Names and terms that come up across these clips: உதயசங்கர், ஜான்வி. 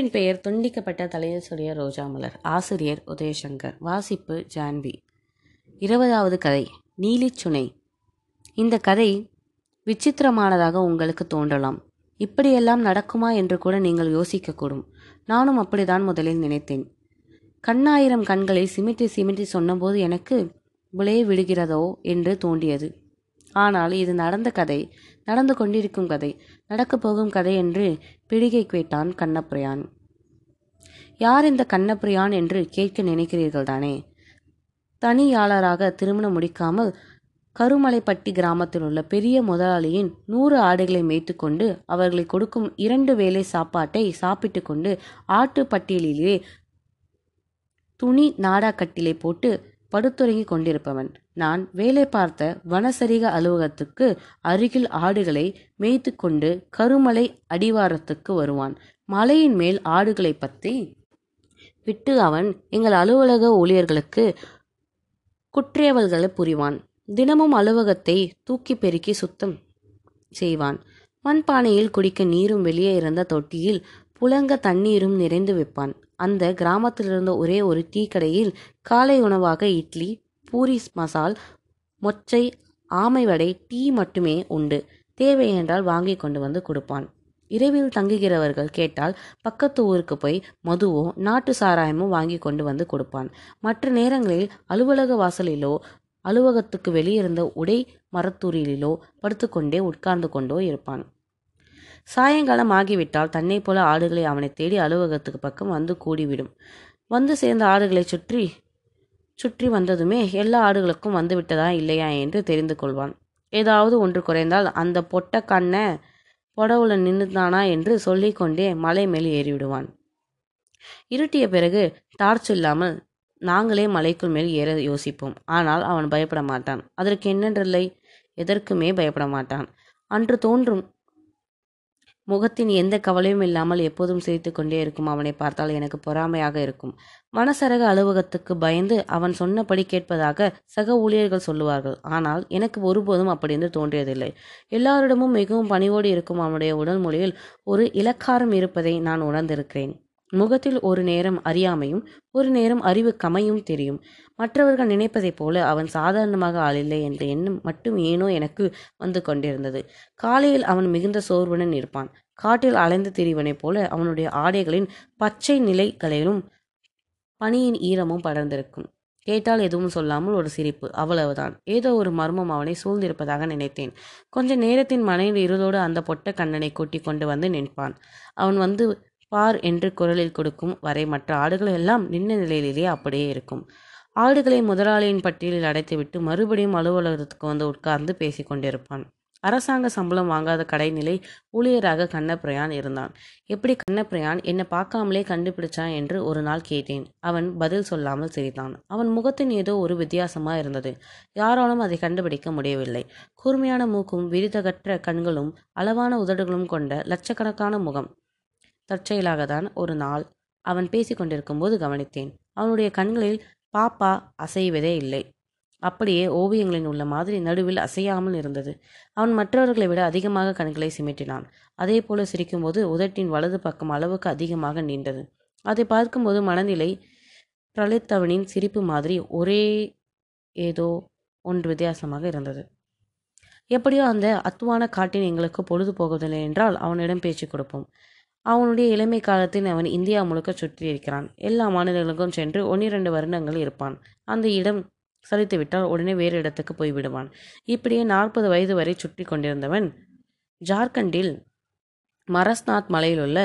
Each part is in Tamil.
நூலின் பெயர் துண்டிக்கப்பட்ட தலையில் சொரிய ரோஜா மலர். ஆசிரியர் உதயசங்கர். வாசிப்பு ஜான்வி. 20வது கதை நீலிச்சுனை. இந்த கதை விசித்திரமானதாக உங்களுக்கு தோன்றலாம். இப்படியெல்லாம் நடக்குமா என்று கூட நீங்கள் யோசிக்கக்கூடும். நானும் அப்படிதான் முதலில் நினைத்தேன். கண்ணாயிரம் கண்களை சிமிட்டி சிமிட்டி சொன்னபோது எனக்கு விளைய விடுகிறதோ என்று தோன்றியது. ஆனால் இது நடந்த கதை, நடந்து கொண்டிருக்கும் கதை, நடக்கப் போகும் கதை என்று பிடிகை கேட்டான் கண்ணப்பிரியான். யார் இந்த கண்ணப்பிரியான் என்று கேட்க நினைக்கிறீர்கள் தானே? தனியாளராக திருமணம் முடிக்காமல் கருமலைப்பட்டி கிராமத்தில் உள்ள பெரிய முதலாளியின் 100 ஆடுகளை மேய்த்து கொண்டு அவர்களை கொடுக்கும் 2 வேளை சாப்பாட்டை சாப்பிட்டு கொண்டு ஆட்டுப்பட்டியலிலே துணி நாடாக்கட்டிலே போட்டு படுத்துறங்கி கொண்டிருப்பவன் நான். வேலை பார்த்த வனசரிக அலுவலகத்துக்கு அருகில் ஆடுகளை மேய்த்து கொண்டு கருமலை அடிவாரத்துக்கு வருவான். மலையின் மேல் ஆடுகளை பற்றி விட்டு அவன் எங்கள் அலுவலக ஊழியர்களுக்கு குற்றேவல்களை புரிவான். தினமும் அலுவலகத்தை தூக்கி பெருக்கி சுத்தம் செய்வான். மண்பானையில் குடிக்க நீரும் வெளியே இருந்த தொட்டியில் புலங்க தண்ணீரும் நிறைந்து வைப்பான். அந்த கிராமத்திலிருந்த ஒரே ஒரு டீ கடையில் காலை உணவாக இட்லி, பூரி, மசால், மொச்சை, ஆமை வடை, டீ மட்டுமே உண்டு. தேவை என்றால் வாங்கி கொண்டு வந்து கொடுப்பான். இரவில் தங்குகிறவர்கள் கேட்டால் பக்கத்து ஊருக்கு போய் மதுவோ நாட்டு சாராயமோ வாங்கி கொண்டு வந்து கொடுப்பான். மற்ற நேரங்களில் அலுவலக வாசலிலோ அலுவலகத்துக்கு வெளியிருந்த உடை மரத்தூரிலோ படுத்துக்கொண்டே உட்கார்ந்து கொண்டோ இருப்பான். சாயங்காலம் ஆகிவிட்டால் தன்னை போல ஆடுகளை அவனை தேடி அலுவலகத்துக்கு பக்கம் வந்து கூடிவிடும். வந்து சேர்ந்த ஆடுகளை சுற்றி சுற்றி வந்ததுமே எல்லா ஆடுகளுக்கும் வந்து விட்டதா இல்லையா என்று தெரிந்து கொள்வான். ஏதாவது ஒன்று குறைந்தால் அந்த பொட்டை கண்ணை பொடவுல நின்றுதானா என்று சொல்லிக்கொண்டே மலை மேல் ஏறிவிடுவான். இருட்டிய பிறகு டார்ச் இல்லாமல் நாங்களே மலைக்குள் மேல் ஏற யோசிப்போம். ஆனால் அவன் பயப்பட மாட்டான். அதற்கு என்னென்றில்லை, எதற்குமே பயப்பட மாட்டான். அன்று தோன்றும் முகத்தின் எந்த கவலையும் இல்லாமல் எப்போதும் சிரித்து கொண்டே இருக்கும் அவனை பார்த்தால் எனக்கு பொறாமையாக இருக்கும். மனசரக அலுவலகத்துக்கு பயந்து அவன் சொன்னபடி கேட்பதாக சக ஊழியர்கள் சொல்லுவார்கள். ஆனால் எனக்கு ஒருபோதும் அப்படின்னு தோன்றியதில்லை. எல்லாரிடமும் மிகவும் பணிவோடு இருக்கும் அவனுடைய உடல் மொழியில் ஒரு இலக்காரம் இருப்பதை நான் உணர்ந்திருக்கிறேன். முகத்தில் ஒரு நேரம் அறியாமையும் ஒரு நேரம் அறிவு கமையும் தெரியும். மற்றவர்கள் நினைப்பதைப் போல அவன் சாதாரணமாக ஆளில்லை என்ற எண்ணம் மட்டும் ஏனோ எனக்கு வந்து கொண்டிருந்தது. காலையில் அவன் மிகுந்த சோர்வுடன் இருப்பான். காட்டில் அலைந்து திரிவனைப் போல அவனுடைய ஆடைகளின் பச்சை நிலைகளிலும் பனியின் ஈரமும் படர்ந்திருக்கும். கேட்டால் எதுவும் சொல்லாமல் ஒரு சிரிப்பு, அவ்வளவுதான். ஏதோ ஒரு மர்மம் அவனை சூழ்ந்திருப்பதாக நினைத்தேன். கொஞ்ச நேரத்தின் மனைவி இருதோடு அந்த பொட்ட கண்ணனை கூட்டி கொண்டு வந்து நிற்பான். அவன் வந்து பார் என்று குரலில் கொடுக்கும் வரை மற்ற ஆடுகள் எல்லாம் நின்ற நிலையிலேயே அப்படியே இருக்கும். ஆடுகளை முதலாளியின் பட்டியலில் அடைத்துவிட்டு மறுபடியும் அலுவலகத்துக்கு வந்து உட்கார்ந்து பேசி கொண்டிருப்பான். அரசாங்க சம்பளம் வாங்காத கடைநிலை ஊழியராக கண்ணப்பிரியான் இருந்தான். எப்படி கண்ணப்பிரியான் என்னை பார்க்காமலே கண்டுபிடிச்சான் என்று ஒரு நாள் கேட்டேன். அவன் பதில் சொல்லாமல் சிரித்தான். அவன் முகத்தின் ஏதோ ஒரு வித்தியாசமா இருந்தது. யாராலும் அதை கண்டுபிடிக்க முடியவில்லை. கூர்மையான மூக்கும் விரிதகற்ற கண்களும் அளவான உதடுகளும் கொண்ட லட்சக்கணக்கான முகம். தற்செயலாகத்தான் ஒரு நாள் அவன் பேசி கொண்டிருக்கும் போது கவனித்தேன். அவனுடைய கண்களில் பாப்பா அசைவதே இல்லை. அப்படியே ஓவியங்களின் உள்ள மாதிரி நடுவில் அசையாமல் இருந்தது. அவன் மற்றவர்களை விட அதிகமாக கண்களை சிமிட்டினான். அதே போல சிரிக்கும்போது உதட்டின் வலது பக்கம் அளவுக்கு அதிகமாக நீண்டது. அதை பார்க்கும்போது மனநிலை பிரளித்தவனின் சிரிப்பு மாதிரி ஒரே ஏதோ ஒன்று வித்தியாசமாக இருந்தது. எப்படியோ அந்த அத்துவான காட்டின் எங்களுக்கு பொழுது போகவில்லை என்றால் அவனிடம் பேச்சு கொடுப்போம். அவனுடைய இளமை காலத்தில் அவன் இந்தியா முழுக்க சுற்றி இருக்கிறான். எல்லா மாநிலங்களுக்கும் சென்று 1-2 வருடங்கள் இருப்பான். அந்த இடம் சலித்துவிட்டால் உடனே வேறு இடத்துக்கு போய்விடுவான். இப்படியே 40 வயது வரை சுற்றி கொண்டிருந்தவன் ஜார்க்கண்டில் மரஸ்நாத் மலையில் உள்ள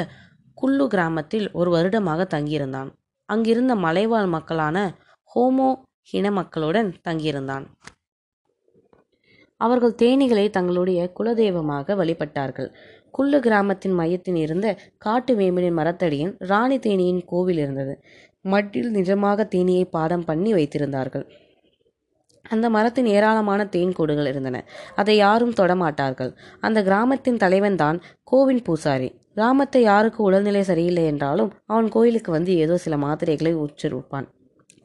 குல்லு கிராமத்தில் 1 வருடமாக தங்கியிருந்தான். அங்கிருந்த மலைவாழ் மக்களான ஹோமோ இன மக்களுடன் தங்கியிருந்தான். அவர்கள் தேனிகளை தங்களுடைய குலதெய்வமாக வழிபட்டார்கள். குல்லு கிராமத்தின் மையத்தில் இருந்த காட்டு வேம்பினின் மரத்தடியின் ராணி தேனியின் கோவில் இருந்தது. மட்டில் நிஜமாக தேனியை பாடம் பண்ணி வைத்திருந்தார்கள். அந்த மரத்தின் ஏராளமான தேன் கூடுகள் இருந்தன. அதை யாரும் தொடமாட்டார்கள். அந்த கிராமத்தின் தலைவன் தான் கோவின் பூசாரி. கிராமத்தை யாருக்கு உடல்நிலை சரியில்லை என்றாலும் அவன் கோயிலுக்கு வந்து ஏதோ சில மாத்திரைகளை உச்சரிப்பான்.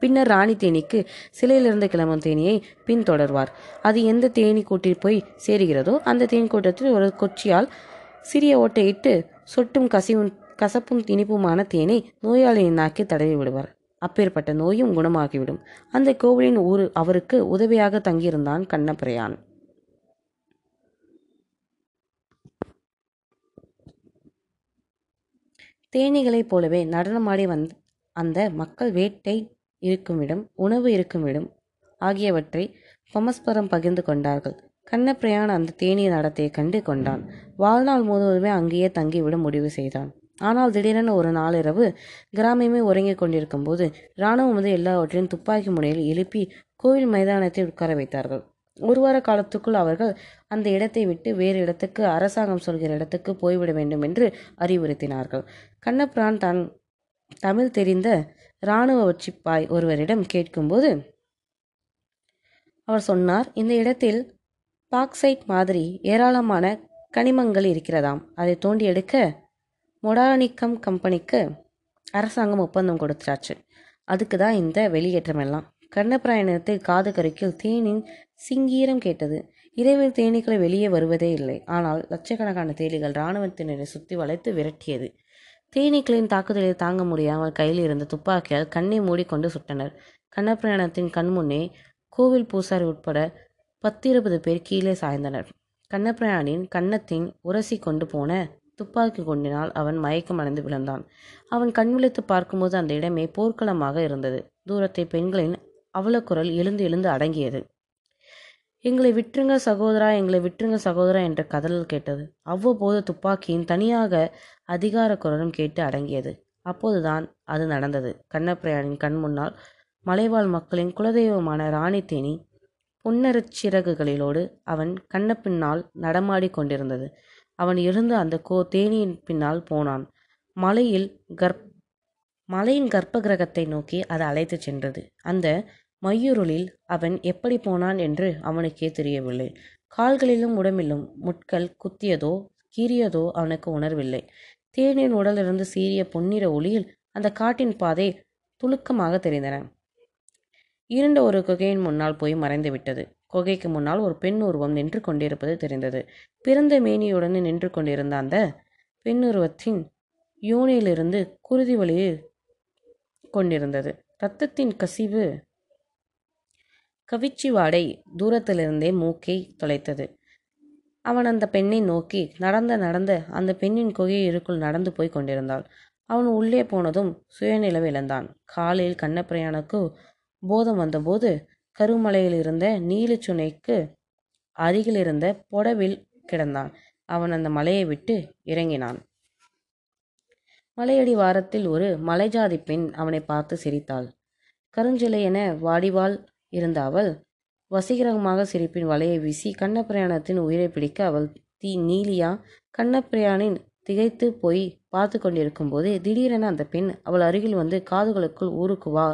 பின்னர் ராணி தேனிக்கு சிலையிலிருந்து கிளம்பும் தேனியை பின்தொடர்வார். அது எந்த தேனி கூட்டில் போய் சேருகிறதோ அந்த தேன் கூட்டத்தில் ஒரு கொச்சியால் சிறிய ஓட்டையிட்டு சொட்டும் கசிவும் கசப்பும் இனிப்புமான தேனை நோயாளியின் நாக்கி தடவி விடுவார். அப்பேற்பட்ட நோயும் குணமாகிவிடும். அந்த கோவிலின் அவருக்கு உதவியாக தங்கியிருந்தான் கண்ணபிரையான். தேனீகளைப் போலவே நடனமாடி அந்த மக்கள் வேட்டை இருக்குமிடம், உணவு இருக்குமிடம் ஆகியவற்றை பரஸ்பரம் பகிர்ந்து கொண்டார்கள். கண்ணபிரையான் அந்த தேனீ நடத்தையை கண்டு கொண்டான். வாழ்நாள் முழுவதுமே அங்கேயே தங்கிவிட முடிவு செய்தான். ஆனால் திடீரென ஒரு நாளிரவு கிராமமே உறங்கிக் கொண்டிருக்கும் போது இராணுவம் வந்து எல்லாவற்றையும் துப்பாக்கி முனையில் எழுப்பி கோவில் மைதானத்தை உட்கார வைத்தார்கள். ஒரு வார காலத்துக்குள் அவர்கள் அந்த இடத்தை விட்டு வேறு இடத்துக்கு, அரசாங்கம் சொல்கிற இடத்துக்கு போய்விட வேண்டும் என்று அறிவுறுத்தினார்கள். கண்ணபிரான் தான் தமிழ் தெரிந்த இராணுவ வச்சிப்பாய் ஒருவரிடம் கேட்கும்போது அவர் சொன்னார், இந்த இடத்தில் பாக்சைட் மாதிரி ஏராளமான கனிமங்கள் இருக்கிறதாம். அதை தோண்டி எடுக்க மொடானிக்கம் கம்பெனிக்கு அரசாங்கம் ஒப்பந்தம் கொடுத்தாச்சு. அதுக்கு தான் இந்த வெளியேற்றமெல்லாம். கண்ணபிராயணத்தில் காது கருக்கில் தேனின் சிங்கீரம் கேட்டது. இரவில் தேனீக்களை வெளியே வருவதே இல்லை. ஆனால் லட்சக்கணக்கான தேனீக்கள் இராணுவத்தினரை சுற்றி வளைத்து விரட்டியது. தேனீக்களின் தாக்குதலை தாங்க முடியாமல் கையில் இருந்த துப்பாக்கியால் கண்ணை மூடிக்கொண்டு சுட்டனர். கண்ணபிராயணத்தின் கண்முன்னே கோவில் பூசாரி உட்பட 10-20 பேர் கீழே சாய்ந்தனர். கண்ணபிராயணின் கன்னத்தின் உரசி கொண்டு போன துப்பாக்கி கொண்டினால் அவன் மயக்கம் அடைந்து விழுந்தான். அவன் கண்விழித்து பார்க்கும்போது அந்த இடமே போர்க்களமாக இருந்தது. தூரத்தை பெண்களின் அவலக்குரல் எழுந்து எழுந்து அடங்கியது. எங்களை விற்றுங்க சகோதரா, எங்களை விற்றுங்க சகோதரா என்ற கதறல் கேட்டது. அவ்வப்போது துப்பாக்கியின் தனியாக அதிகார குரலும் கேட்டு அடங்கியது. அப்போதுதான் அது நடந்தது. கண்ணபிராயனின் கண் முன்னால் மலைவாழ் மக்களின் குலதெய்வமான ராணி தேனி பொன்னரச்சிறகுகளிலோடு அவன் கண்ண பின்னால் நடமாடி கொண்டிருந்தது. அவன் எழுந்து அந்த தேனியின் பின்னால் போனான். மலையின் கர்ப்ப கிரகத்தை நோக்கி அது அழைத்து சென்றது. அந்த மையுருளில் அவன் எப்படி போனான் என்று அவனுக்கே தெரியவில்லை. கால்களிலும் உடம்பிலும் முட்கள் குத்தியதோ கீறியதோ அவனுக்கு உணர்வில்லை. தேனின் உடலிருந்து சீரிய பொன்னிற ஒளியில் அந்த காட்டின் பாதை துலுக்கமாக தெரிந்தன. இருண்ட ஒரு குகையின் முன்னால் போய் மறைந்து விட்டது. குகைக்கு முன்னால் ஒரு பெண் உருவம் நின்று கொண்டிருப்பது தெரிந்தது. பிறந்த மேனியுடன் நின்று கொண்டிருந்த அந்த பெண்ணுருவத்தின் யோனியிலிருந்து குருதி வழியில் கொண்டிருந்தது. இரத்தத்தின் கசிவு கவிச்சி வாடை தூரத்திலிருந்தே மூக்கை தொலைத்தது. அவன் அந்த பெண்ணை நோக்கி நடந்த அந்த பெண்ணின் குகையிருக்குள் நடந்து போய் கொண்டிருந்தாள். அவன் உள்ளே போனதும் சுயநிலவு இழந்தான். காலையில் கண்ணபிராயனுக்கு போதம் வந்தபோது கருமலையில் இருந்த நீலச்சுனைக்கு அருகில் இருந்த பொடவில் கிடந்தான். அவன் அந்த மலையை விட்டு இறங்கினான். மலையடி வாரத்தில் ஒரு மலைஜாதி பெண் அவனை பார்த்து சிரித்தாள். கருஞ்சலை என வாடிவாள் இருந்த அவள் வசீகரமாக சிரிப்பின் வலையை வீசி கண்ணபிராயணத்தின் உயிரை பிடிக்க அவள் நீலியா கண்ணபிராயனின் திகைத்து போய் பார்த்து கொண்டிருக்கும் போது திடீரென அந்த பெண் அவள் அருகில் வந்து காதுகளுக்குள் ஊருக்கு வா,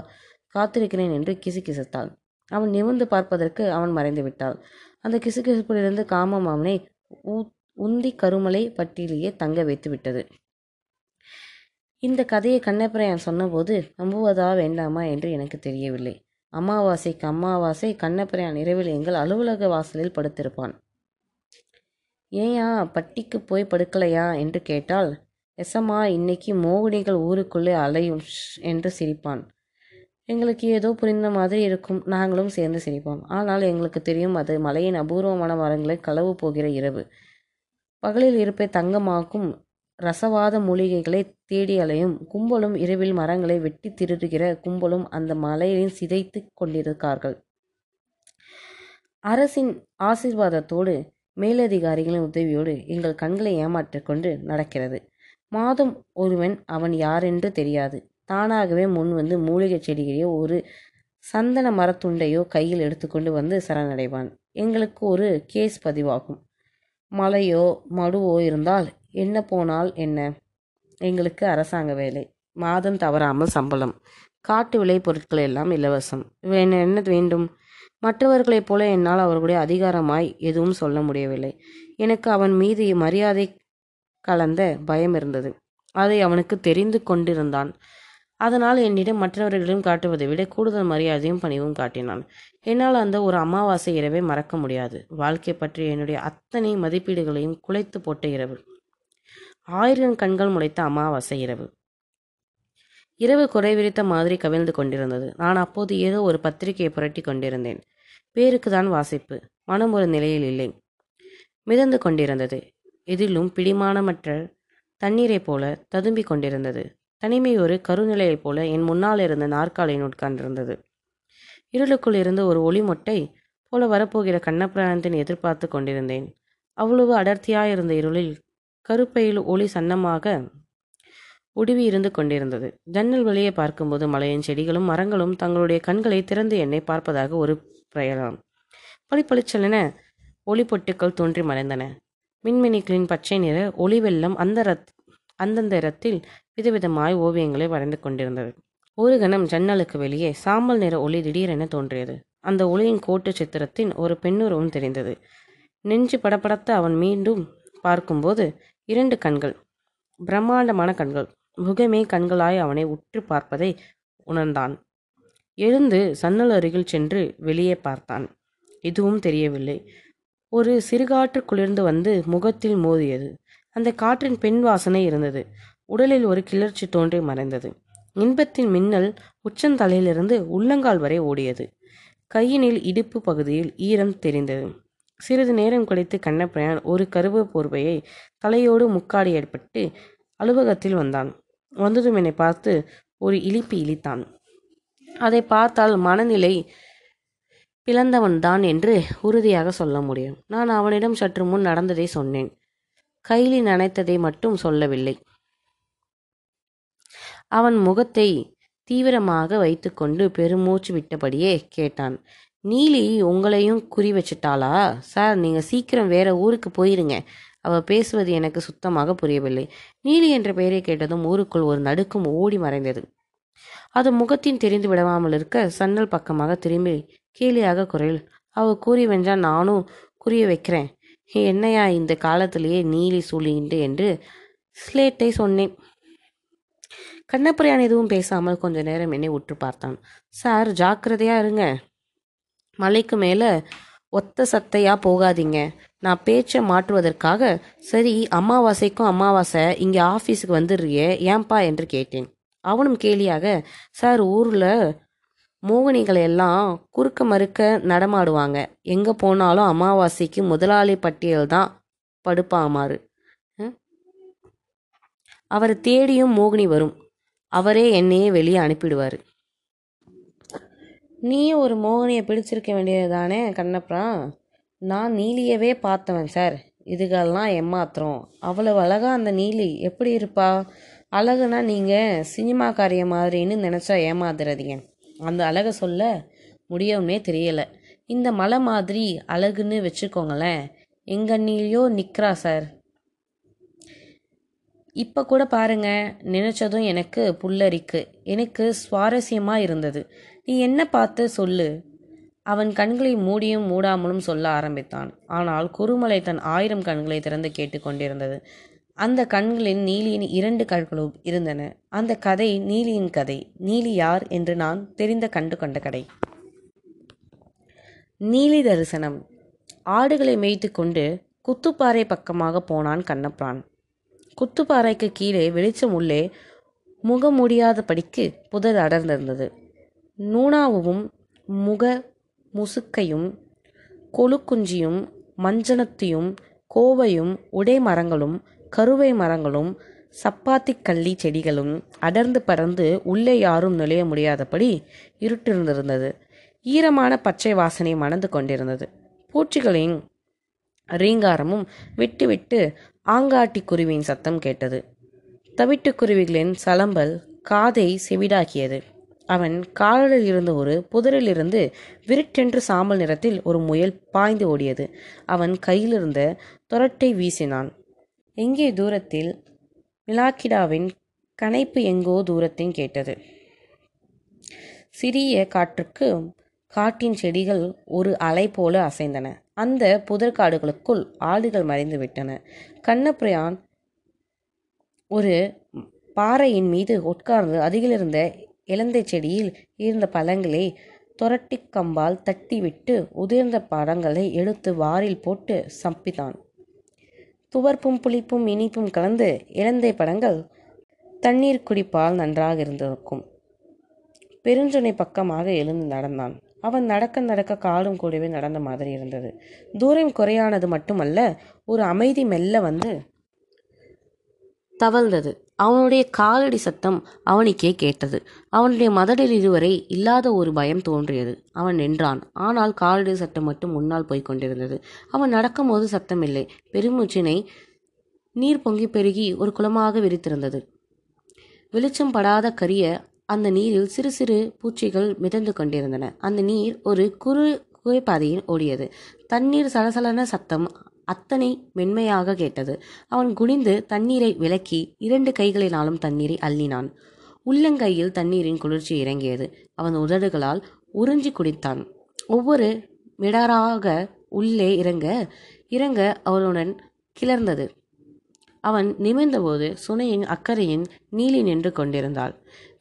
காத்திருக்கிறேன் என்று கிசுகிசுத்தாள். அவன் நிமிர்ந்து பார்ப்பதற்கு அவன் மறைந்து விட்டாள். அந்த கிசுகிசுப்பிலிருந்து காமம் அவனை உந்தி கருமலை பட்டியலேயே தங்க வைத்து விட்டது. இந்த கதையை கண்ணபிராயன் சொன்னபோது நம்புவதா வேண்டாமா என்று எனக்கு தெரியவில்லை. அமாவாசைக்கு அமாவாசை கண்ணபிராயன் இரவில் எங்கள் அலுவலக வாசலில் படுத்திருப்பான். ஏயா பட்டிக்கு போய் படுக்கலையா என்று கேட்டால், எசமா இன்னைக்கு மோகினிகள் ஊருக்குள்ளே அலையும் என்று சிரிப்பான். எங்களுக்கு ஏதோ புரிந்த மாதிரி இருக்கும். நாங்களும் சேர்ந்து சிரிப்போம். ஆனால் எங்களுக்கு தெரியும் அது மலையின் அபூர்வமான மரங்களை களவு போகிற இரவு. பகலில் இருப்பை தங்கமாக்கும் ரசவாத மூலிகைகளை தேடி அலையும் கும்பலும் இரவில் மரங்களை வெட்டி திருடுகிற கும்பலும் அந்த மலையை சிதைத்து கொண்டிருக்கார்கள். அரசின் ஆசீர்வாதத்தோடு மேலதிகாரிகளின் உதவியோடு எங்கள் கண்களை ஏமாற்றிக் கொண்டு நடக்கிறது. மாதம் ஒருவன், அவன் யாரென்று தெரியாது, தானாகவே முன் வந்து மூலிகை செடிகளையோ ஒரு சந்தன மரத்துண்டையோ கையில் எடுத்துக்கொண்டு வந்து சரணடைவான். எங்களுக்கு ஒரு கேஸ் பதிவாகும். மலையோ மடுவோ இருந்தால் என்ன, போனால் என்ன, எங்களுக்கு அரசாங்க வேலை, மாதம் தவறாமல் சம்பளம், காட்டு விளை பொருட்கள் எல்லாம் இலவசம். என்ன வேண்டும்? மற்றவர்களைப் போல என்னால் அவர்களுடைய அதிகாரமாய் எதுவும் சொல்ல முடியவில்லை. எனக்கு அவன் மீது மரியாதை கலந்த பயம் இருந்தது. அதை அவனுக்கு தெரிந்து கொண்டிருந்தான். அதனால் என்னிடம் மற்றவர்களிடம் காட்டுவதை விட கூடுதல் மரியாதையும் பணிவும் காட்டினான். என்னால் அந்த ஒரு அமாவாசை இரவை மறக்க முடியாது. வாழ்க்கை பற்றிய என்னுடைய அத்தனை மதிப்பீடுகளையும் குலைத்து போட்ட இரவு. ஆயிரம் கண்கள் முளைத்த அமாவாசை இரவு. இரவு குறைவிரித்த மாதிரி கவிழ்ந்து கொண்டிருந்தது. நான் அப்போது ஏதோ ஒரு பத்திரிகையை புரட்டி கொண்டிருந்தேன். பேருக்கு தான் வாசிப்பு, மனம் ஒரு நிலையில் இல்லை, மிதந்து கொண்டிருந்தது. எதிலும் பிடிமானமற்ற தண்ணீரை போல ததும்பி கொண்டிருந்தது. தனிமை ஒரு கருநிலையைப் போல என் முன்னால் இருந்த நாற்காலியின் உட்கார்ந்திருந்தது. இருளுக்குள் இருந்து ஒரு ஒளி மொட்டை போல வரப்போகிற கண்ணபிராயணத்தின் எதிர்பார்த்து கொண்டிருந்தேன். அவ்வளவு அடர்த்தியாயிருந்த இருளில் கருப்பையில் ஒளி சன்னமாக உடுவி இருந்து கொண்டிருந்தது. ஜன்னல் வெளியே பார்க்கும்போது மலையின் செடிகளும் மரங்களும் தங்களுடைய கண்களை திறந்து என்னை பார்ப்பதாக ஒரு பிரயலம். பளிப்பளிச்சலென ஒளிப்பொட்டுக்கள் தோன்றி மறைந்தன. மின்மினிகளின் பச்சை நிற ஒளி வெள்ளம் அந்தந்த இடத்தில் விதவிதமாய் ஓவியங்களை வரைந்து கொண்டிருந்தது. ஒரு கணம் ஜன்னலுக்கு வெளியே சாம்பல் நிற ஒளி திடீரென தோன்றியது. அந்த ஒளியின் கோட்டு சித்திரத்தின் ஒரு பெண்ணுருவம் தெரிந்தது. நெஞ்சு படப்படத்த அவன் மீண்டும் பார்க்கும்போது இரண்டு கண்கள், பிரம்மாண்டமான கண்கள், முகமே கண்களாய் அவனை உற்று பார்ப்பதை உணர்ந்தான். எழுந்து சன்னல் அருகில் சென்று வெளியே பார்த்தான். எதுவும் தெரியவில்லை. ஒரு சிறுகாற்று குளிர்ந்து வந்து முகத்தில் மோதியது. அந்த காற்றின் பெண் வாசனை இருந்தது. உடலில் ஒரு கிளர்ச்சி தோன்றி மறைந்தது. இன்பத்தின் மின்னல் உச்சந்தலையிலிருந்து உள்ளங்கால் வரை ஓடியது. கையினில் இடுப்பு பகுதியில் ஈரம் தெரிந்தது. சிறிது நேரம் கழித்து கண்ணபிரான் ஒரு கருப்பு போர்வையை தலையோடு முக்காடி ஏற்பட்டு அலுவலகத்தில் வந்தான். வந்ததும் என்னை பார்த்து ஒரு இழிப்பு இழித்தான். அதை பார்த்தால் மனநிலை பிளந்தவன்தான் என்று உறுதியாக சொல்ல முடியும். நான் அவனிடம் சற்று முன் நடந்ததை சொன்னேன். கைலி நனைத்ததை மட்டும் சொல்லவில்லை. அவன் முகத்தை தீவிரமாக வைத்துக்கொண்டு பெருமூச்சு விட்டபடியே கேட்டான், நீலி உங்களையும் குறி வச்சிட்டாளா சார்? நீங்கள் சீக்கிரம் வேற ஊருக்கு போயிருங்க. அவள் பேசுவது எனக்கு சுத்தமாக புரியவில்லை. நீலி என்ற பெயரை கேட்டதும் ஊருக்குள் ஒரு நடுக்கம் ஓடி மறைந்தது. அது முகத்தின் தெரிந்து விடாமல் இருக்க சன்னல் பக்கமாக திரும்பி கேலியாக குரல், அவள் கூறி வெஞ்சா நானும் குறிய வைக்கிறேன், என்னையா இந்த காலத்திலேயே நீலி சூழிண்டு என்று ஸ்லேட்டை சொன்னேன். கண்ணபிரான் எதுவும் பேசாமல் கொஞ்ச நேரம் என்னை உற்று பார்த்தான். சார் ஜாக்கிரதையா இருங்க, மலைக்கு மேலே ஒத்த சத்தையாக போகாதீங்க. நான் பேச்சை மாற்றுவதற்காக, சரி அமாவாசைக்கும் அமாவாசை இங்கே ஆஃபீஸுக்கு வந்துடுறியே ஏன்பா என்று கேட்டேன். அவனும் கேலியாக, சார் ஊரில் மோகினிகளை எல்லாம் குறுக்க மறுக்க நடமாடுவாங்க, எங்கே போனாலும் அமாவாசைக்கு முதலாளி பட்டியல் தான் படுப்பாமாறு, அவரை தேடியும் மோகினி வரும், அவரே என்னையே வெளியே அனுப்பிடுவார். நீயும் ஒரு மோகினியை பிடிச்சிருக்க வேண்டியது தானே கண்ணபிரான்? நான் நீலியவே பார்த்தவன் சார். இதுகள்லாம் ஏமாத்திரம். அவ்வளவு அழகா அந்த நீலி எப்படி இருப்பா? அழகுனா நீங்கள் சினிமாக்காரிய மாதிரின்னு நினச்சா ஏமாத்துறதீங்க. அந்த அழகை சொல்ல முடியவுமே தெரியலை. இந்த மலை மாதிரி அழகுன்னு வச்சுக்கோங்களேன். எங்கள் நீலியோ நிற்கிறா சார். இப்போ கூட பாருங்க. நினைச்சதும் எனக்கு புல்லரிக்கு. எனக்கு சுவாரஸ்யமாக இருந்தது. நீ என்ன பார்த்து சொல்லு. அவன் கண்களை மூடியும் மூடாமலும் சொல்ல ஆரம்பித்தான். ஆனால் குருமலை தன் 1000 கண்களை திறந்து கேட்டு கொண்டிருந்தது. அந்த கண்களில் நீலியின் 2 கண்களும் இருந்தன. அந்த கதை நீலியின் கதை. நீலி யார் என்று நான் கண்டு கொண்ட கதை. நீலி தரிசனம். ஆடுகளை மேய்த்து கொண்டு குத்துப்பாறை பக்கமாக போனான் கண்ணபிரான். குத்துப்பாறைக்கு கீழே வெளிச்சம் உள்ளே முக முடியாதபடிக்கு புதர் அடர்ந்திருந்தது. நூனாவும் முக முசுக்கையும் கொழுக்குஞ்சியும் மஞ்சனத்தையும் கோவையும் உடை மரங்களும் கருவை மரங்களும் சப்பாத்திக்கள்ளி செடிகளும் அடர்ந்து பறந்து உள்ளே யாரும் நுழைய முடியாதபடி இருட்டிருந்திருந்தது. ஈரமான பச்சை வாசனை மணந்து கொண்டிருந்தது. பூச்சிகளின் ரீங்காரமும் விட்டு விட்டு ஆங்காட்டி குருவியின் சத்தம் கேட்டது. தவிட்டுக்குருவிகளின் சலம்பல் காதை செவிடாக்கியது. அவன் காலில் இருந்த ஒரு புதரிலிருந்து விருட்டென்று சாம்பல் நிறத்தில் ஒரு முயல் பாய்ந்து ஓடியது. அவன் கையிலிருந்த தொரட்டை வீசினான். எங்கே தூரத்தில் மிலாக்கிடாவின் கனைப்பு எங்கோ தூரத்தில் கேட்டது. சிறிய காற்றுக்கு காட்டின் செடிகள் ஒரு அலை போல அசைந்தன. அந்த புதற்காடுகளுக்குள் ஆடுகள் மறைந்து விட்டன. கண்ணபிரான் ஒரு பாறையின் மீது உட்கார்ந்து அருகிலிருந்த இலந்தை செடியில் இருந்த பழங்களை தொரட்டி கம்பால் தட்டிவிட்டு உதிர்ந்த பழங்களை எடுத்து வாரில் போட்டு சம்பித்தான். துவர்ப்பும் புளிப்பும் இனிப்பும் கலந்து இலந்தை பழங்கள் தண்ணீர் குடிப்பால் நன்றாக இருந்திருக்கும். பெருஞ்சுனை பக்கமாக எழுந்து நடந்தான். அவன் நடக்க நடக்க காலும் கூடவே நடந்த மாதிரி இருந்தது. தூரம் குறையானது மட்டுமல்ல, ஒரு அமைதி மெல்ல வந்து தவழ்ந்தது. அவனுடைய காலடி சத்தம் அவனுக்கே கேட்டது. அவனுடைய மதடில் இதுவரை இல்லாத ஒரு பயம் தோன்றியது. அவன் நின்றான். ஆனால் காலடி சத்தம் மட்டும் முன்னால் போய் கொண்டிருந்தது. அவன் நடக்கும் போது சத்தமில்லை. பெருமூச்சினை நீர் பொங்கி பெருகி ஒரு குளமாக விரித்திருந்தது. வெளிச்சம் படாத கரிய அந்த நீரில் சிறு சிறு பூச்சிகள் மிதந்து கொண்டிருந்தன. அந்த நீர் ஒரு குறுகுறைப்பாதையில் ஓடியது. தண்ணீர் சலசலன சத்தம் அத்தனை மென்மையாக கேட்டது. அவன் குனிந்து தண்ணீரை விலக்கி இரண்டு கைகளினாலும் தண்ணீரை அள்ளினான். உள்ளங்கையில் தண்ணீரின் குளிர்ச்சி இறங்கியது. அவன் உதடுகளால் உறிஞ்சி குடித்தான். ஒவ்வொரு மிடராக உள்ளே இறங்க அவனுடன் கிளர்ந்தது. அவன் நிமிர்ந்தபோது சுனையின் அக்கறையின் நீலி நின்று கொண்டிருந்தாள்.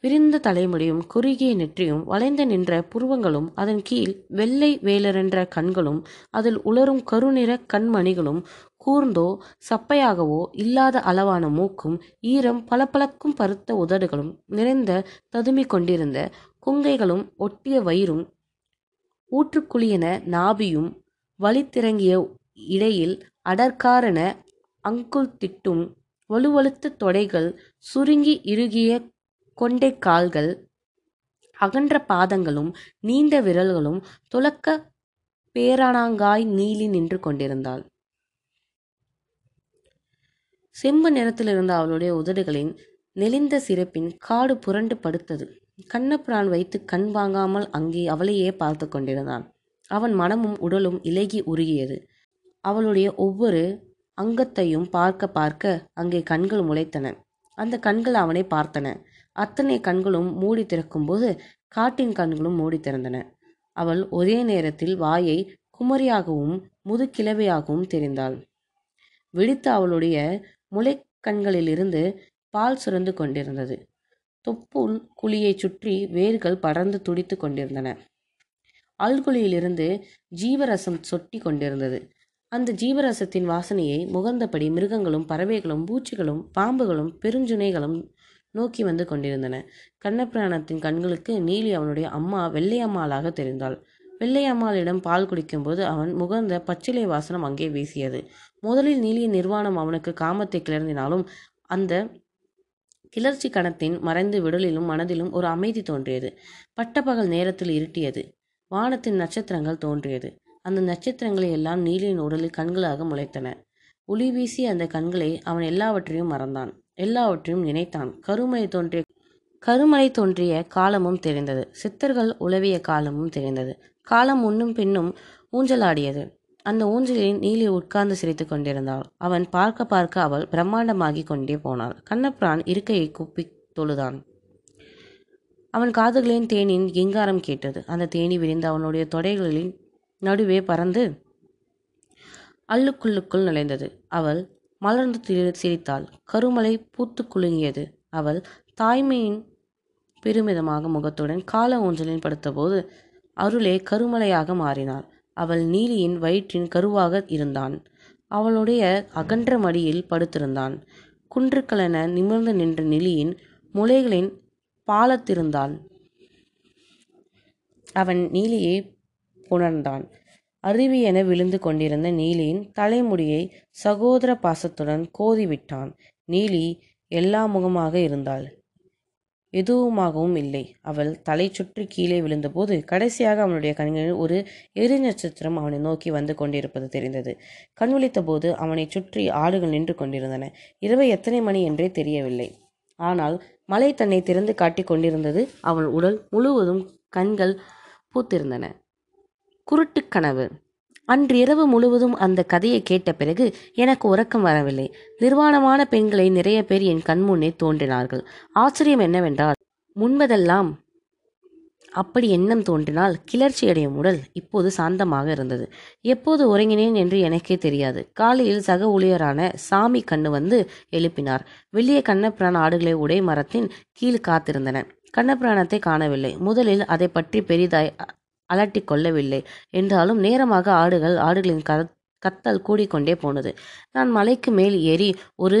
விரிந்த தலைமுடியும் குறுகிய நெற்றியும் வளைந்து நின்ற புருவங்களும் அதன் கீழ் வெள்ளை வேலரென்ற கண்களும் அதில் உலரும் கருநிற கண்மணிகளும் கூர்ந்தோ சப்பையாகவோ இல்லாத அளவான மூக்கும் ஈரம் பளபளக்கும் பருத்த உதடுகளும் நிறைந்த ததுமி கொண்டிருந்த கொங்கைகளும் ஒட்டிய வயிறும் ஊற்றுக்குழியென நாபியும் வலித்திறங்கிய இடையில் அடற்காரென அங்குள் திட்டும் வலுவழுத்த தொடைகள், சுருங்கி இறுகிய கொண்டை கால்கள், அகன்ற பாதங்களும் நீண்ட விரல்களும் துலக்க பேரணாங்காய் நீளி நின்று கொண்டிருந்தாள். செம்பு நிறத்திலிருந்த அவளுடைய உதடுகளின் நெளிந்த சிறப்பின் காடு புரண்டு படுத்தது. கண்ணப்புரான் வைத்து கண் வாங்காமல் அங்கே அவளையே பார்த்து கொண்டிருந்தான். அவன் மனமும் உடலும் இலகி உருகியது. அவளுடைய ஒவ்வொரு அங்கத்தையும் பார்க்க பார்க்க அங்கே கண்கள் முளைத்தன. அந்த கண்கள் அவனை பார்த்தன. அத்தனை கண்களும் மூடி திறக்கும்போது காட்டின் கண்களும் மூடி திறந்தன. அவள் ஒரே நேரத்தில் வாயை குமரியாகவும் முதுகிழவையாகவும் தெரிந்தாள். வெடித்த அவளுடைய முளைக்கண்களிலிருந்து பால் சுரந்து கொண்டிருந்தது. தொப்புள் குழியை சுற்றி வேர்கள் படர்ந்து துடித்து கொண்டிருந்தன. அல்குழியிலிருந்து ஜீவரசம் சொட்டி கொண்டிருந்தது. அந்த ஜீவரசத்தின் வாசனையை முகர்ந்தபடி மிருகங்களும் பறவைகளும் பூச்சிகளும் பாம்புகளும் பெருஞ்சுனைகளும் நோக்கி வந்து கொண்டிருந்தன. கண்ணபிராணத்தின் கண்களுக்கு நீலி அவனுடைய அம்மா வெள்ளையம்மாளாக தெரிந்தாள். வெள்ளையம்மாளிடம் பால் குடிக்கும்போது அவன் முகர்ந்த பச்சிலை வாசனம் அங்கே வீசியது. முதலில் நீலியின் நிர்வாணம் அவனுக்கு காமத்தை கிளர்ந்தினாலும் அந்த கிளர்ச்சி கணத்தின் மறைந்து விடலிலும் மனதிலும் ஒரு அமைதி தோன்றியது. பட்டப்பகல் நேரத்தில் இருட்டியது. வானத்தின் நட்சத்திரங்கள் தோன்றியது. அந்த நட்சத்திரங்களை எல்லாம் நீலியின் உடலில் கண்களாக முளைத்தன. ஒளி வீசி அந்த கண்களை அவன் எல்லாவற்றையும் மறந்தான், எல்லாவற்றையும் நினைத்தான். கருமலை தோன்றிய காலமும் தெரிந்தது. சித்தர்கள் உலவிய காலமும் தெரிந்தது. காலம் முன்னும் பின்னும் ஊஞ்சலாடியது. அந்த ஊஞ்சலில் நீலி உட்கார்ந்து சிரித்து கொண்டிருந்தாள். அவன் பார்க்க பார்க்க அவள் பிரம்மாண்டமாகி கொண்டே போனாள். கண்ணபிரான் இருக்கையை கூப்பி தொழுதான். அவன் காதுகளின் தேனின் கிங்காரம் கேட்டது. அந்த தேனி விரிந்து அவனுடைய தொடைகளில் நடுவே பறந்து அள்ளுக்குள்ளுக்குள் நுழைந்தது. அவள் மலர்ந்து சிரித்தாள். கருமலை பூத்து குலுங்கியது. அவள் தாய்மையின் பெருமிதமாக முகத்துடன் கால ஊஞ்சலில் படுத்தபோது அருளே கருமலையாக மாறினாள். அவள் நீலியின் வயிற்றின் கருவாக இருந்தான். அவளுடைய அகன்ற மடியில் படுத்திருந்தான். குன்றுக்களென நிமிர்ந்து நின்ற நீலியின் முளைகளின் பாலத்திருந்தான். அவன் நீலியை புணர்ந்தான். அருவி என விழுந்து கொண்டிருந்த நீலியின் தலைமுடியை சகோதர பாசத்துடன் கோதிவிட்டான். நீலி எல்லா முகமாக இருந்தாள். எதுவுமாகவும் இல்லை. அவள் தலை சுற்றி கீழே விழுந்தபோது கடைசியாக அவனுடைய கண்களில் ஒரு எரி நட்சத்திரம் அவனை நோக்கி வந்து கொண்டிருப்பது தெரிந்தது. கண்விழித்த போது அவனை சுற்றி ஆடுகள் நின்று கொண்டிருந்தன. இரவு எத்தனை மணி என்றே தெரியவில்லை. ஆனால் மலை தன்னை திறந்து காட்டி கொண்டிருந்தது. அவன் உடல் முழுவதும் கண்கள் பூத்திருந்தன. குருட்டு கனவு. அன்றிரவு முழுவதும் அந்த கதையை கேட்ட பிறகு எனக்கு உறக்கம் வரவில்லை. நிர்வாணமான பெண்களை நிறைய பேர் என் கண்முன்னே தோன்றினார்கள். ஆச்சரியம் என்னவென்றால், முன்பதெல்லாம் அப்படி எண்ணம் தோன்றினால் கிளர்ச்சியடையும் உடல் இப்போது சாந்தமாக இருந்தது. எப்போது உறங்கினேன் என்று எனக்கே தெரியாது. காலையில் சக ஊழியரான சாமி கண்ணு வந்து எழுப்பினார். வெளியே கண்ணபிரான் ஆடுகளை உடை மரத்தின் கீழ் காத்திருந்தன. கண்ணபிரானத்தை காணவில்லை. முதலில் அதை பற்றி பெரிதாய் அலட்டிக் கொள்ளவில்லை என்றாலும் நேரமாக ஆடுகளின் கத்தல் கூடிக்கொண்டே போனது. நான் மலைக்கு மேல் ஏறி ஒரு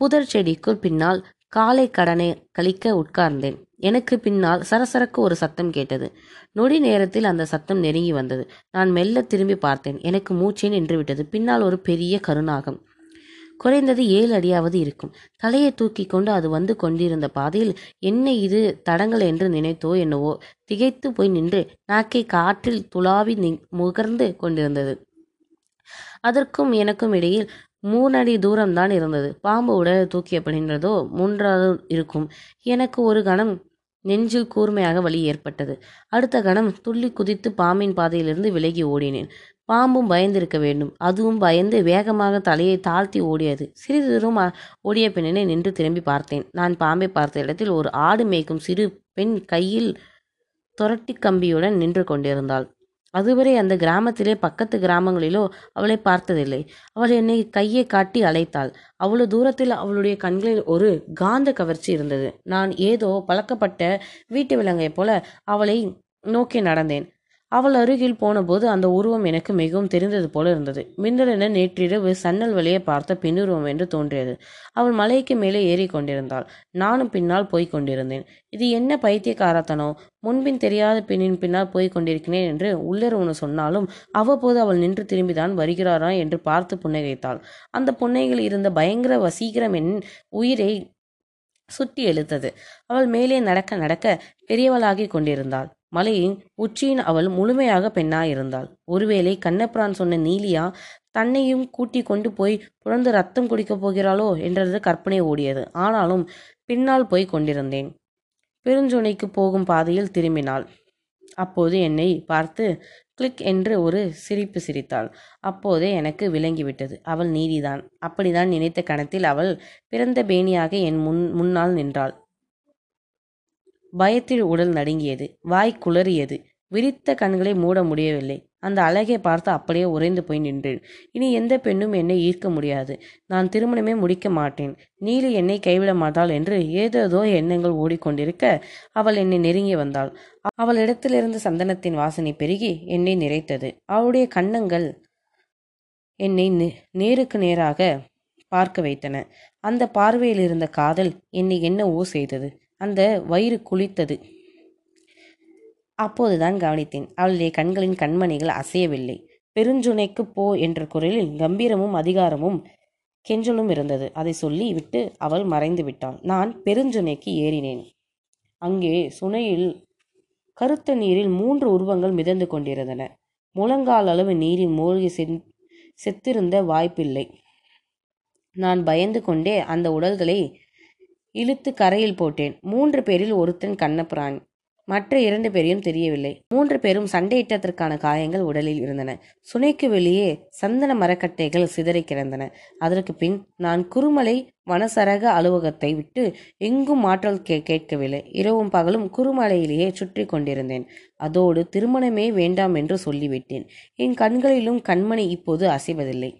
புதர் செடிக்கு பின்னால் காலை கடனை கழிக்க உட்கார்ந்தேன். எனக்கு பின்னால் சரசரக்கு ஒரு சத்தம் கேட்டது. நொடி நேரத்தில் அந்த சத்தம் நெருங்கி வந்தது. நான் மெல்ல திரும்பி பார்த்தேன். எனக்கு மூச்சே நின்று விட்டது. பின்னால் ஒரு பெரிய கருநாகம், குறைந்தது 7 அடியாவது இருக்கும், தலையை தூக்கி கொண்டு அது வந்து கொண்டிருந்த பாதையில் என்ன இது தடங்கள் என்று நினைத்தோ என்னவோ திகைத்து போய் நின்று நாக்கை காற்றில் துளாவி முகர்ந்து கொண்டிருந்தது. அதற்கும் எனக்கும் இடையில் 3 அடி தூரம்தான் இருந்தது. பாம்பு உடலை தூக்கியப்படுகின்றதோ 3வது இருக்கும். எனக்கு ஒரு கணம் நெஞ்சில் கூர்மையாக வலி ஏற்பட்டது. அடுத்த கணம் துள்ளி குதித்து பாம்பின் பாதையிலிருந்து விலகி ஓடினேன். பாம்பும் பயந்திருக்க வேண்டும். அதுவும் பயந்து வேகமாக தலையை தாழ்த்தி ஓடியது. சிறிது தூரம் ஓடிய பெண்ணை நின்று திரும்பி பார்த்தேன். நான் பாம்பை பார்த்த இடத்தில் ஒரு ஆடு மேய்க்கும் சிறு பெண் கையில் துரட்டி கம்பியுடன் நின்று கொண்டிருந்தாள். அதுவரை அந்த கிராமத்திலே பக்கத்து கிராமங்களிலோ அவளை பார்த்ததில்லை. அவள் என்னை கையை காட்டி அழைத்தாள். அவ்வளவு தூரத்தில் அவளுடைய கண்களில் ஒரு காந்த கவர்ச்சி இருந்தது. நான் ஏதோ பழக்கப்பட்ட வீட்டு விலங்கை போல அவளை நோக்கி நடந்தேன். அவள் அருகில் போனபோது அந்த உருவம் எனக்கு மிகவும் தெரிந்தது போல இருந்தது. மின்னலென நேற்றிரவு சன்னல் வழியை பார்த்த பின்னுருவம் என்று தோன்றியது. அவள் மலைக்கு மேலே ஏறி கொண்டிருந்தாள். நானும் பின்னால் போய்க் கொண்டிருந்தேன். இது என்ன பைத்தியக்காரத்தனோ, முன்பின் தெரியாத பெண்ணின் பின்னால் போய்க் கொண்டிருக்கிறேன் என்று உள்ளுறவுன்னு சொன்னாலும் அவ்வப்போது அவள் நின்று திரும்பிதான் வருகிறாரா என்று பார்த்து புன்னகைத்தாள். அந்த புன்னையில் இருந்த பயங்கர வசீகரம் என் உயிரை சுட்டி எழுத்தது. அவள் மேலே நடக்க நடக்க பெரியவளாகி கொண்டிருந்தாள். மலையின் உச்சியின் அவள் முழுமையாக பெண்ணாயிருந்தாள். ஒருவேளை கண்ணபிரான் சொன்ன நீலியா தன்னையும் கூட்டி கொண்டு போய் புரந்து ரத்தம் குடிக்கப் போகிறாளோ என்றது கற்பனை ஓடியது. ஆனாலும் பின்னால் போய் கொண்டிருந்தேன். பெருஞ்சுனைக்கு போகும் பாதையில் திரும்பினாள். அப்போது என்னை பார்த்து கிளிக் என்று ஒரு சிரிப்பு சிரித்தாள். அப்போதே எனக்கு விளங்கிவிட்டது, அவள் நீலிதான். அப்படிதான் நினைத்த கணத்தில் அவள் பிறந்த பேணியாக என் முன்னால் நின்றாள். பயத்தில் உடல் நடுங்கியது. வாய் குளறியது. விரித்த கண்களை மூட முடியவில்லை. அந்த அழகை பார்த்து அப்படியே உறைந்து போய் நின்றேன். இனி எந்த பெண்ணும் என்னை ஈர்க்க முடியாது. நான் திருமணமே முடிக்க மாட்டேன். நீலி என்னை கைவிட மாட்டாள் என்று ஏதேதோ எண்ணங்கள் ஓடிக்கொண்டிருக்க அவள் என்னை நெருங்கி வந்தாள். அவள் இடத்திலிருந்து சந்தனத்தின் வாசனை பெருகி என்னை நிறைத்தது. அவளுடைய கண்ணங்கள் என்னை நேருக்கு நேராக பார்க்க வைத்தன. அந்த பார்வையில் இருந்த காதல் என்னை என்னவோ செய்தது. அந்த வயிறு குளித்தது. அப்போதுதான் கவனித்தேன், அவளுடைய கண்களின் கண்மணிகள் அசையவில்லை. பெருஞ்சுனைக்கு போ என்ற குரலில் கம்பீரமும் அதிகாரமும் கெஞ்சலும் இருந்தது. அதை சொல்லி விட்டு அவள் மறைந்து விட்டாள். நான் பெருஞ்சுனைக்கு ஏறினேன். அங்கே சுனையில் கருத்த நீரில் 3 உருவங்கள் மிதந்து கொண்டிருந்தன. முழங்கால் அளவு நீரில் மூழ்கி செத்திருந்த வாய்ப்பில்லை. நான் பயந்து கொண்டே அந்த உடல்களை இழுத்து கரையில் போட்டேன். 3 பேரில் ஒருத்தன் கண்ணபிரான், மற்ற 2 பேரையும் தெரியவில்லை. 3 பேரும் சண்டையிட்டதற்கான காயங்கள் உடலில் இருந்தன. சுனைக்கு வெளியே சந்தன மரக்கட்டைகள் சிதறி கிடந்தன. அதற்கு பின் நான் குறுமலை வனசரக அலுவலகத்தை விட்டு எங்கும் மாற்றல் கேட்கவில்லை. இரவும் பகலும் குறுமலையிலேயே சுற்றி கொண்டிருந்தேன். அதோடு திருமணமே வேண்டாம் என்று சொல்லிவிட்டேன். என் கண்களிலும் கண்மணி இப்போது அசைவதில்லை.